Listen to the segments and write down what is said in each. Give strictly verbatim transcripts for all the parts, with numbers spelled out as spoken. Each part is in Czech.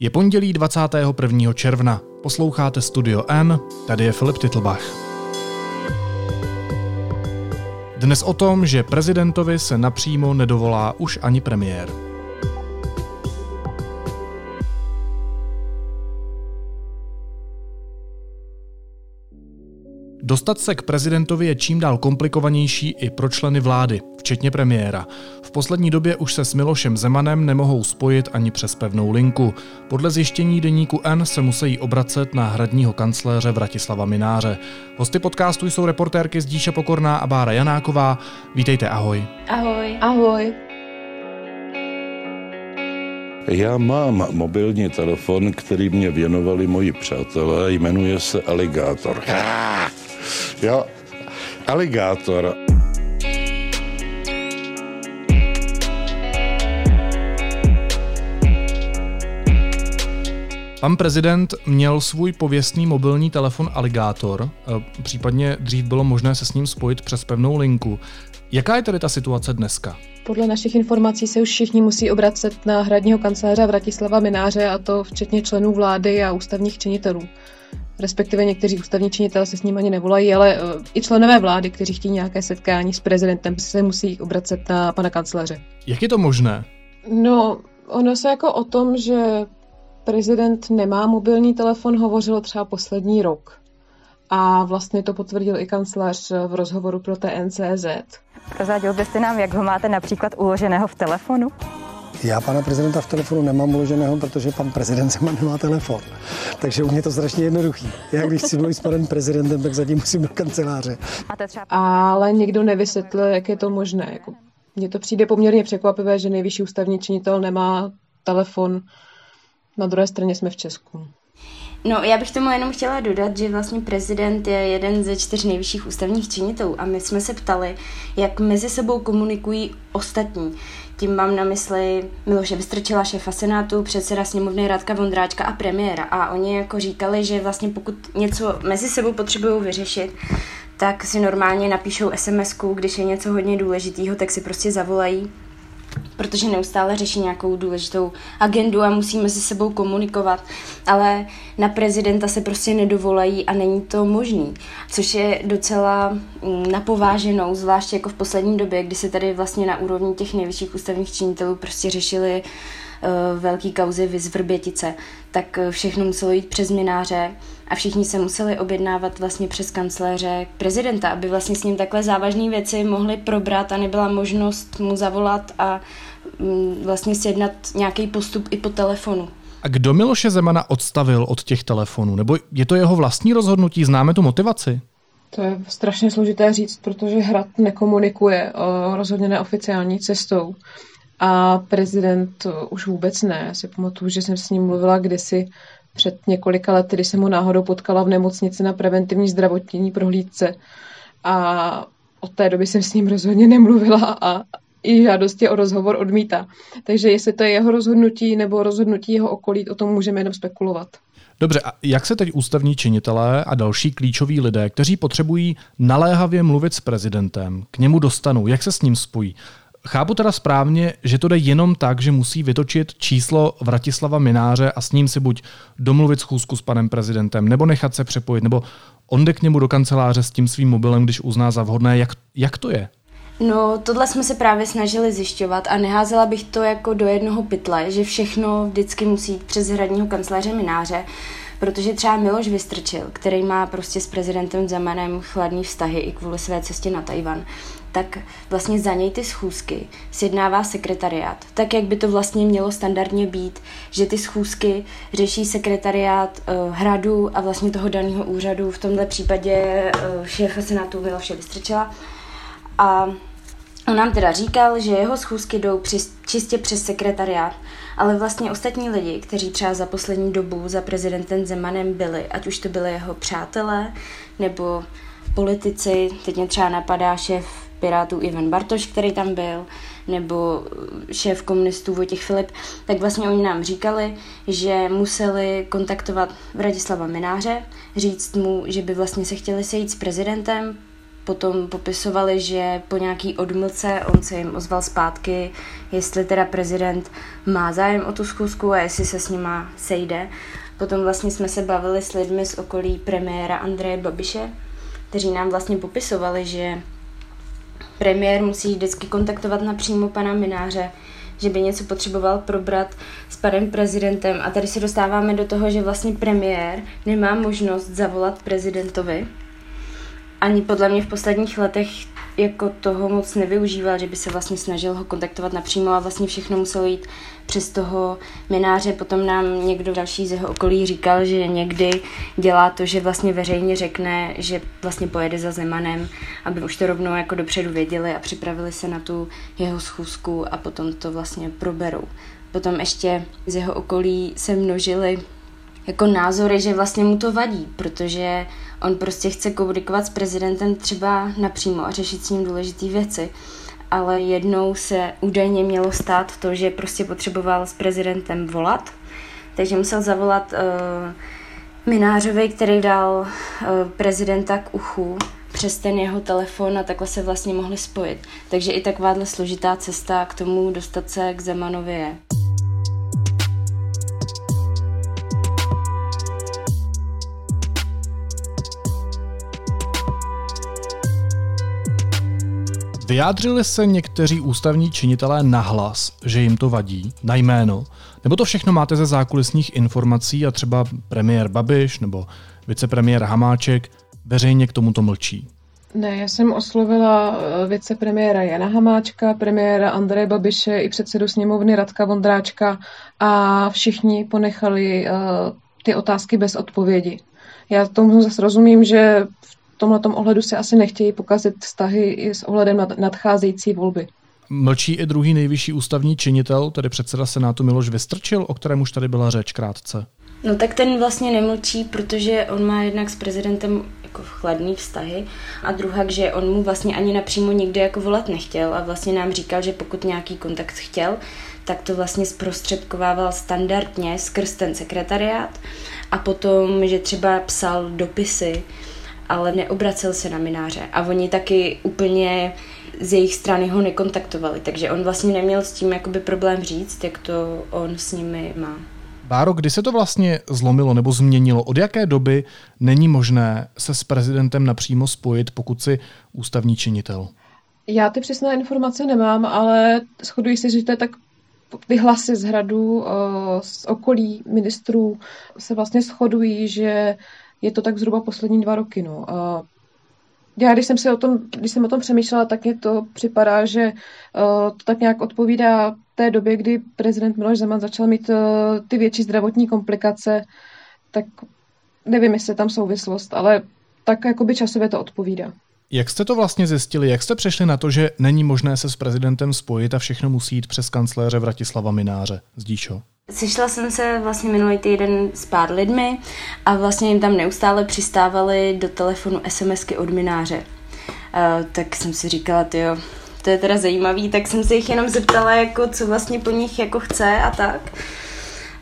Je pondělí dvacátého prvního června. Posloucháte Studio N, tady je Filip Titlbach. Dnes o tom, že prezidentovi se napřímo nedovolá už ani premiér. Dostat se k prezidentovi je čím dál komplikovanější i pro členy vlády, včetně premiéra. V poslední době už se s Milošem Zemanem nemohou spojit ani přes pevnou linku. Podle zjištění deníku N se musí obracet na hradního kancléře Vratislava Mynáře. Hosty podcastu jsou reportérky Zdiša Pokorná a Bára Janáková. Vítejte, ahoj. Ahoj. Ahoj. Já mám mobilní telefon, který mě věnovali moji přátelé, jmenuje se Aligátor. Jo, Aligátor. Pan prezident měl svůj pověstný mobilní telefon Aligátor, případně dřív bylo možné se s ním spojit přes pevnou linku. Jaká je tedy ta situace dneska? Podle našich informací se už všichni musí obracet na hradního kancléře Vratislava Mynáře, a to včetně členů vlády a ústavních činitelů. Respektive někteří ústavní činitelé se s ním ani nevolají, ale i členové vlády, kteří chtějí nějaké setkání s prezidentem, se musí obracet na pana kancléře. Jak je to možné? No, ono se jako o tom, že prezident nemá mobilní telefon, hovořilo třeba poslední rok. A vlastně to potvrdil i kancléř v rozhovoru pro T N C Z. Prozradil byste nám, jak ho máte například uloženého v telefonu? Já pana prezidenta v telefonu nemám uloženého, protože pan prezident se nemá telefon. Takže u mě to strašně jednoduchý. Já když chci mluvit s panem prezidentem, tak zatím musím do kanceláře. Třeba... Ale někdo nevysvětlil, jak je to možné. Jako, mně to přijde poměrně překvapivé, že nejvyšší ústavní činitel nemá telefon. Na druhé straně jsme v Česku. No, já bych tomu jenom chtěla dodat, že vlastně prezident je jeden ze čtyř nejvyšších ústavních činitelů a my jsme se ptali, jak mezi sebou komunikují ostatní. Tím mám na mysli Miloše Vystrčila, šéfa Senátu, předseda sněmovny Radka Vondráčka a premiéra. A oni jako říkali, že vlastně pokud něco mezi sebou potřebují vyřešit, tak si normálně napíšou es em esku, když je něco hodně důležitýho, tak si prostě zavolají. Protože neustále řeší nějakou důležitou agendu a musí mezi sebou komunikovat, ale na prezidenta se prostě nedovolají a není to možný, což je docela napováženou, zvláště jako v poslední době, kdy se tady vlastně na úrovni těch nejvyšších ústavních činitelů prostě řešili uh, velký kauzy viz Vrbětice, tak všechno muselo jít přes Mynáře a všichni se museli objednávat vlastně přes kancléře prezidenta, aby vlastně s ním takhle závažné věci mohli probrat a nebyla možnost mu zavolat a vlastně sjednat nějaký postup i po telefonu. A kdo Miloše Zemana odstavil od těch telefonů? Nebo je to jeho vlastní rozhodnutí? Známe tu motivaci? To je strašně složité říct, protože Hrad nekomunikuje rozhodně neoficiální cestou. A prezident už vůbec ne. Já si pamatuju, že jsem s ním mluvila kdysi před několika lety, když jsem ho náhodou potkala v nemocnici na preventivní zdravotní prohlídce. A od té doby jsem s ním rozhodně nemluvila a i žádostě o rozhovor odmítá. Takže jestli to je jeho rozhodnutí nebo rozhodnutí jeho okolí, o tom můžeme jenom spekulovat. Dobře, a jak se teď ústavní činitelé a další klíčoví lidé, kteří potřebují naléhavě mluvit s prezidentem, k němu dostanou, jak se s ním spojí? Chápu teda správně, že to jde jenom tak, že musí vytočit číslo Vratislava Mynáře a s ním si buď domluvit schůzku s panem prezidentem, nebo nechat se přepojit, nebo on jde k němu do kanceláře s tím svým mobilem, když uzná za vhodné. Jak, jak to je? No, tohle jsme se právě snažili zjišťovat a neházela bych to jako do jednoho pytle, že všechno vždycky musí jít přes hradního kancléře Mynáře, protože třeba Miloš Vystrčil, který má prostě s prezidentem Zemanem chladný vztahy i kvůli své cestě na Tajvan, tak vlastně za něj ty schůzky sjednává sekretariát. Tak, jak by to vlastně mělo standardně být, že ty schůzky řeší sekretariát uh, hradu a vlastně toho daného úřadu, v tomhle případě uh, šéfa Senátu Miloše Vystrčila. A on nám teda říkal, že jeho schůzky jdou přes, čistě přes sekretariát, ale vlastně ostatní lidi, kteří třeba za poslední dobu za prezidentem Zemanem byli, ať už to byli jeho přátelé nebo politici, teď mě třeba napadá šéf Pirátů Ivan Bartoš, který tam byl, nebo šéf komunistů Vojtěch Filip, tak vlastně oni nám říkali, že museli kontaktovat Vratislava Mynáře, říct mu, že by vlastně se chtěli sejít s prezidentem, potom popisovali, že po nějaký odmlce on se jim ozval zpátky, jestli teda prezident má zájem o tu schůzku a jestli se s nima sejde. Potom vlastně jsme se bavili s lidmi z okolí premiéra Andreje Babiše, kteří nám vlastně popisovali, že premiér musí vždycky kontaktovat napřímo pana Mynáře, že by něco potřeboval probrat s panem prezidentem. A tady se dostáváme do toho, že vlastně premiér nemá možnost zavolat prezidentovi. Ani podle mě v posledních letech jako toho moc nevyužíval, že by se vlastně snažil ho kontaktovat napřímo a vlastně všechno muselo jít přes toho Mynáře. Potom nám někdo další z jeho okolí říkal, že někdy dělá to, že vlastně veřejně řekne, že vlastně pojede za Zemanem, aby už to rovnou jako dopředu věděli a připravili se na tu jeho schůzku a potom to vlastně proberou. Potom ještě z jeho okolí se množily jako názory, že vlastně mu to vadí, protože on prostě chce komunikovat s prezidentem třeba napřímo a řešit s ním důležité věci. Ale jednou se údajně mělo stát to, že prostě potřeboval s prezidentem volat, takže musel zavolat uh, Mynářovi, který dal uh, prezidenta k uchu přes ten jeho telefon a takhle se vlastně mohli spojit. Takže i takováhle složitá cesta k tomu dostat se k Zemanovi je. Vyjádřili se někteří ústavní činitelé nahlas, že jim to vadí, na jméno, nebo to všechno máte ze zákulisních informací a třeba premiér Babiš nebo vicepremiér Hamáček veřejně k tomuto mlčí? Ne, já jsem oslovila vicepremiéra Jana Hamáčka, premiéra Andreje Babiše i předsedu sněmovny Radka Vondráčka a všichni ponechali uh, ty otázky bez odpovědi. Já tomu zase rozumím, že v tomhletom ohledu se asi nechtějí pokazit vztahy i s ohledem na nadcházející volby. Mlčí i druhý nejvyšší ústavní činitel, tedy předseda Senátu Miloš Vystrčil, o kterém už tady byla řeč krátce. No tak ten vlastně nemlčí, protože on má jednak s prezidentem jako chladný vztahy a druhak, že on mu vlastně ani napřímo nikdy jako volat nechtěl a vlastně nám říkal, že pokud nějaký kontakt chtěl, tak to vlastně zprostředkovával standardně skrz ten sekretariát a potom, že třeba psal dopisy, ale neobracel se na Mynáře a oni taky úplně z jejich strany ho nekontaktovali, takže on vlastně neměl s tím jakoby problém říct, jak to on s nimi má. Báro, kdy se to vlastně zlomilo nebo změnilo? Od jaké doby není možné se s prezidentem napřímo spojit, pokud si ústavní činitel? Já ty přesné informace nemám, ale shoduji se, že to je tak ty hlasy z hradu, z okolí ministrů se vlastně shodují, že je to tak zhruba poslední dva roky. No. A já, když jsem, se o tom, když jsem o tom přemýšlela, tak mě to připadá, že uh, to tak nějak odpovídá té době, kdy prezident Miloš Zeman začal mít uh, ty větší zdravotní komplikace, tak nevím, jestli je tam souvislost, ale tak jakoby časově to odpovídá. Jak jste to vlastně zjistili? Jak jste přešli na to, že není možné se s prezidentem spojit a všechno musí jít přes kancléře Vratislava Mynáře? Zdišo? Sešla jsem se vlastně minulý týden s pár lidmi a vlastně jim tam neustále přistávaly do telefonu SMSky od Mynáře. Uh, tak jsem si říkala, tyjo, to je teda zajímavý, tak jsem se jich jenom zeptala, jako, co vlastně po nich jako chce a tak.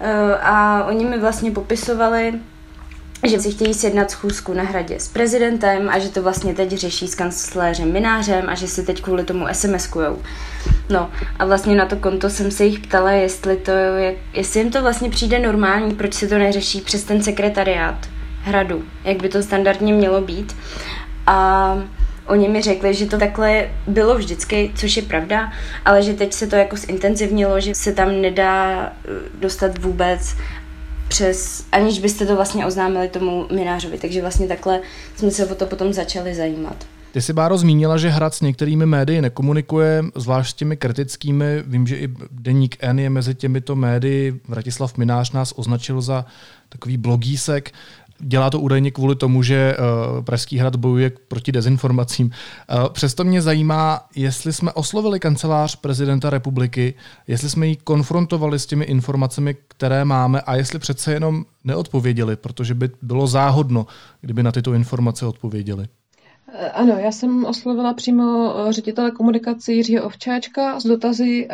Uh, a oni mi vlastně popisovali, že si chtějí sjednat schůzku na Hradě s prezidentem a že to vlastně teď řeší s kancléřem Mynářem a že si teď kvůli tomu SMSkujou. No a vlastně na to konto jsem se jich ptala, jestli, to je, jestli jim to vlastně přijde normální, proč se to neřeší přes ten sekretariát Hradu, jak by to standardně mělo být. A oni mi řekli, že to takhle bylo vždycky, což je pravda, ale že teď se to jako zintenzivnilo, že se tam nedá dostat vůbec přes, aniž byste to vlastně oznámili tomu Mynářovi, takže vlastně takhle jsme se o to potom začali zajímat. Ty jsi, Báro, zmínila, že Hrad s některými médii nekomunikuje, zvlášť s těmi kritickými. Vím, že i deník N je mezi těmito médii. Vratislav Mynář nás označil za takový blogísek. Dělá to údajně kvůli tomu, že Pražský hrad bojuje proti dezinformacím. Přesto mě zajímá, jestli jsme oslovili kancelář prezidenta republiky, jestli jsme ji konfrontovali s těmi informacemi, které máme a jestli přece jenom neodpověděli, protože by bylo záhodno, kdyby na tyto informace odpověděli. Ano, já jsem oslovila přímo ředitele komunikace Jiřího Ovčáčka s dotazy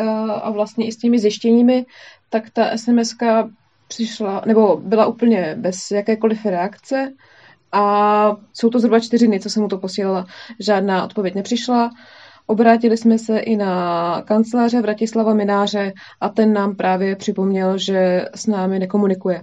a vlastně i s těmi zjištěními, tak ta SMSka přišla, nebo byla úplně bez jakékoliv reakce A jsou to zhruba čtyři dny, co jsem mu to posílala. Žádná odpověď nepřišla. Obrátili jsme se i na kanceláře Vratislava Mynáře a ten nám právě připomněl, že s námi nekomunikuje.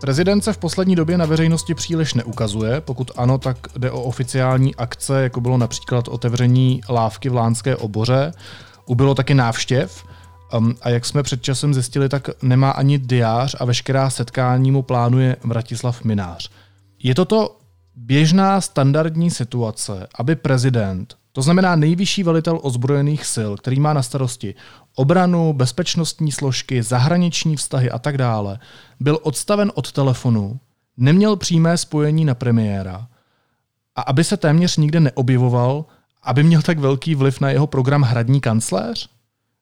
Prezident se v poslední době na veřejnosti příliš neukazuje, pokud ano, tak jde o oficiální akce, jako bylo například otevření lávky v Lánské Oboře, ubylo taky návštěv a jak jsme před časem zjistili, tak nemá ani diář a veškerá setkání mu plánuje Vratislav Mynář. Je toto běžná standardní situace, aby prezident, to znamená nejvyšší velitel ozbrojených sil, který má na starosti obranu, bezpečnostní složky, zahraniční vztahy a tak dále, byl odstaven od telefonu, neměl přímé spojení na premiéra a aby se téměř nikde neobjevoval, aby měl tak velký vliv na jeho program hradní kancléř?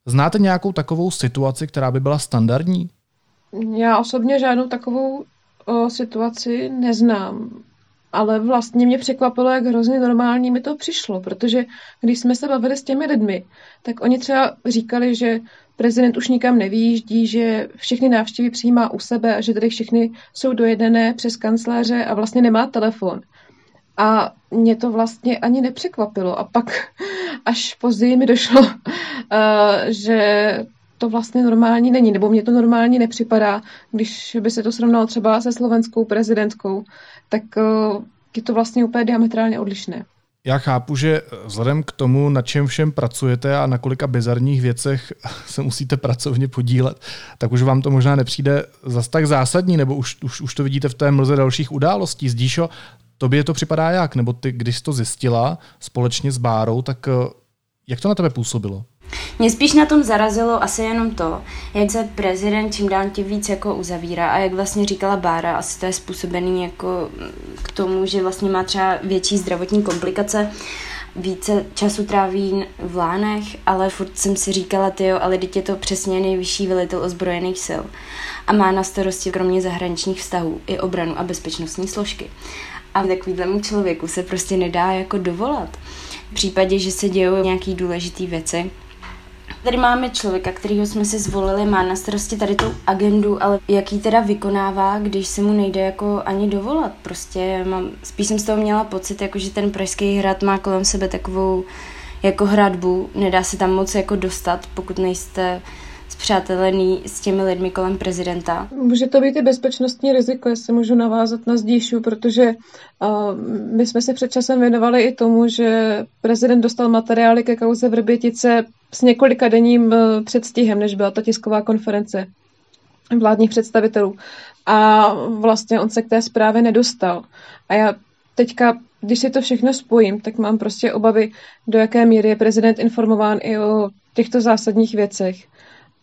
Znáte nějakou takovou situaci, která by byla standardní? Já osobně žádnou takovou o, situaci neznám. Ale vlastně mě překvapilo, jak hrozně normální mi to přišlo, protože když jsme se bavili s těmi lidmi, tak oni třeba říkali, že prezident už nikam nevýjíždí, že všechny návštěvy přijímá u sebe a že tady všechny jsou dojednané přes kancléře a vlastně nemá telefon. A mě to vlastně ani nepřekvapilo. A pak až později mi došlo, že to vlastně normální není, nebo mě to normální nepřipadá, když by se to srovnalo třeba se slovenskou prezidentkou, tak je to vlastně úplně diametrálně odlišné. Já chápu, že vzhledem k tomu, na čem všem pracujete a na kolika bizarních věcech se musíte pracovně podílet, tak už vám to možná nepřijde zas tak zásadní, nebo už, už, už to vidíte v té mlze dalších událostí. Zdíšo, tobě to připadá jak? Nebo ty, když jsi to zjistila společně s Bárou, tak jak to na tebe působilo? Mě spíš na tom zarazilo asi jenom to, jak se prezident čím dál tím víc jako uzavírá a jak vlastně říkala Bára, asi to je způsobený jako k tomu, že vlastně má třeba větší zdravotní komplikace, více času tráví v lánech, ale furt jsem si říkala, tyjo, ale teď je to přesně nejvyšší velitel ozbrojených sil a má na starosti kromě zahraničních vztahů i obranu a bezpečnostní složky. A takovýhlemu člověku se prostě nedá jako dovolat. V případě, že se dějou nějaký důležitý věci. Tady máme člověka, kterýho jsme si zvolili, má na starosti tady tu agendu, ale jak ji teda vykonává, když se mu nejde jako ani dovolat. Prostě mám, spíš jsem z toho měla pocit, jako že ten pražský hrad má kolem sebe takovou jako hradbu, nedá se tam moc jako dostat, pokud nejste spřátelený s těmi lidmi kolem prezidenta. Může to být i bezpečnostní riziko, jestli můžu navázat na Zdíšu, protože uh, my jsme se před časem věnovali i tomu, že prezident dostal materiály ke kauze Vrbětice s několika denním předstihem, než byla ta tisková konference vládních představitelů. A vlastně on se k té zprávě nedostal. A já teďka, když si to všechno spojím, tak mám prostě obavy, do jaké míry je prezident informován i o těchto zásadních věcech.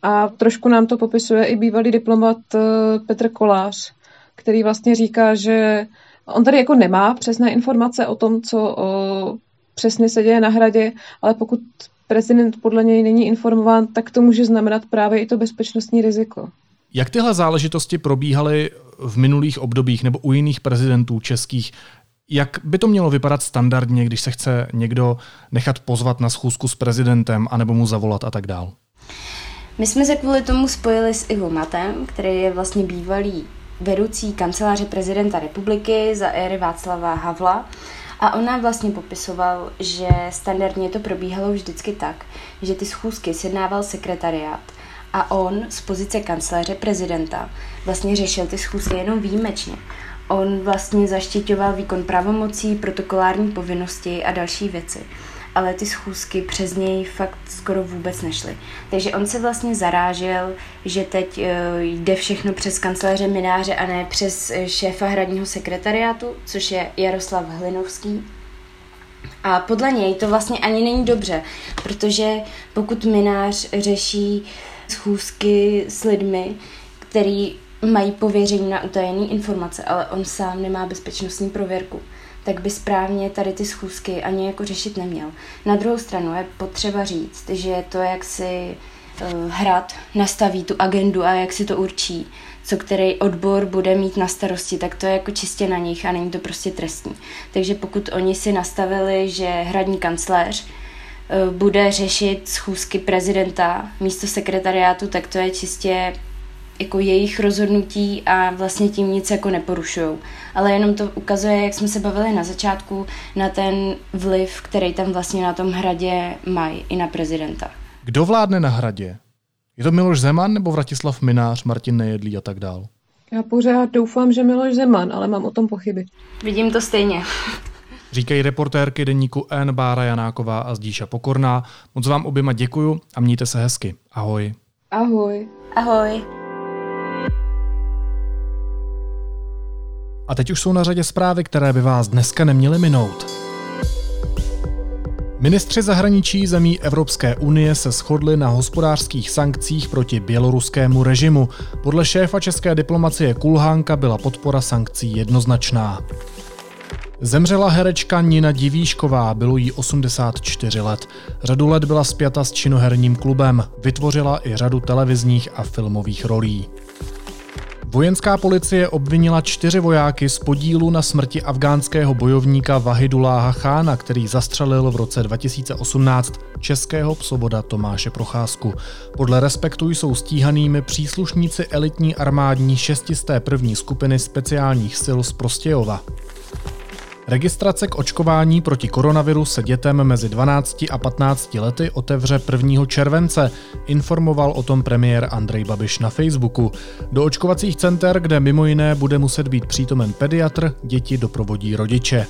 A trošku nám to popisuje i bývalý diplomat Petr Kolář, který vlastně říká, že on tady jako nemá přesné informace o tom, co přesně se děje na hradě, ale pokud prezident podle něj není informován, tak to může znamenat právě i to bezpečnostní riziko. Jak tyhle záležitosti probíhaly v minulých obdobích nebo u jiných prezidentů českých? Jak by to mělo vypadat standardně, když se chce někdo nechat pozvat na schůzku s prezidentem anebo mu zavolat a tak dál? My jsme se kvůli tomu spojili s Ivo Matem, který je vlastně bývalý vedoucí kanceláře prezidenta republiky za éry Václava Havla. A on nám vlastně popisoval, že standardně to probíhalo vždycky tak, že ty schůzky sjednával sekretariát a on z pozice kancléře prezidenta vlastně řešil ty schůzky jenom výjimečně. On vlastně zaštiťoval výkon pravomocí, protokolární povinnosti a další věci. Ale ty schůzky přes něj fakt skoro vůbec nešly. Takže on se vlastně zarážel, že teď jde všechno přes kancléře Mynáře a ne přes šéfa hradního sekretariátu, což je Jaroslav Hlinovský. A podle něj to vlastně ani není dobře, protože pokud Mynář řeší schůzky s lidmi, který mají pověření na utajené informace, ale on sám nemá bezpečnostní prověrku, tak by správně tady ty schůzky ani jako řešit neměl. Na druhou stranu je potřeba říct, že to, jak si hrad nastaví tu agendu a jak si to určí, co který odbor bude mít na starosti, tak to je jako čistě na nich a není to prostě trestní. Takže pokud oni si nastavili, že hradní kancléř bude řešit schůzky prezidenta místo sekretariátu, tak to je čistě jako jejich rozhodnutí a vlastně tím nic jako neporušujou. Ale jenom to ukazuje, jak jsme se bavili na začátku, na ten vliv, který tam vlastně na tom hradě mají i na prezidenta. Kdo vládne na hradě? Je to Miloš Zeman nebo Vratislav Mynář, Martin Nejedlý a tak dál? Já pořád doufám, že Miloš Zeman, ale mám o tom pochyby. Vidím to stejně. Říkají reportérky deníku N Bára Janáková a Zdiša Pokorná. Moc vám oběma děkuju a mějte se hezky. Ahoj. Ahoj. Ahoj. A teď už jsou na řadě zprávy, které by vás dneska neměly minout. Ministři zahraničí zemí Evropské unie se shodli na hospodářských sankcích proti běloruskému režimu. Podle šéfa české diplomacie Kulhánka byla podpora sankcí jednoznačná. Zemřela herečka Nina Divíšková, bylo jí osmdesát čtyři let. Řadu let byla spjata s činoherním klubem, vytvořila i řadu televizních a filmových rolí. Vojenská policie obvinila čtyři vojáky z podílu na smrti afgánského bojovníka Vahiduláha Khána, který zastřelil v roce dva tisíce osmnáct českého psovoda Tomáše Procházku. Podle Respektu jsou stíhanými příslušníci elitní armádní šestisté první skupiny speciálních sil z Prostějova. Registrace k očkování proti koronaviru se dětem mezi dvanácti a patnácti lety otevře prvního července, informoval o tom premiér Andrej Babiš na Facebooku. Do očkovacích center, kde mimo jiné bude muset být přítomen pediatr, děti doprovodí rodiče.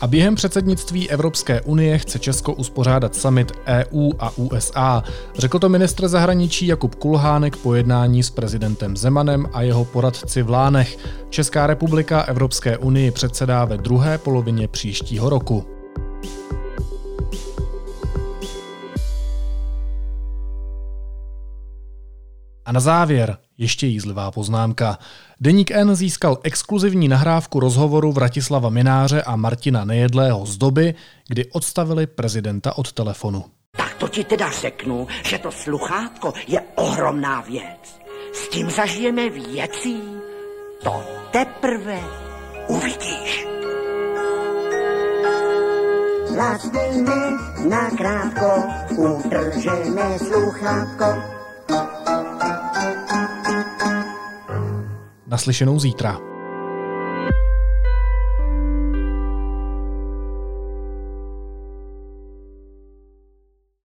A během předsednictví Evropské unie chce Česko uspořádat summit E U a U S A. Řekl to ministr zahraničí Jakub Kulhánek po jednání s prezidentem Zemanem a jeho poradci v Lánech. Česká republika Evropské unii předsedá ve druhé polovině příštího roku. A na závěr ještě jízlivá poznámka. Deník N získal exkluzivní nahrávku rozhovoru Vratislava Mynáře a Martina Nejedlého z doby, kdy odstavili prezidenta od telefonu. Tak to ti teda řeknu, že to sluchátko je ohromná věc. S tím zažijeme věcí. To teprve uvidíš. Zlatejme nakrátko utržené sluchátko. Naslyšenou zítra.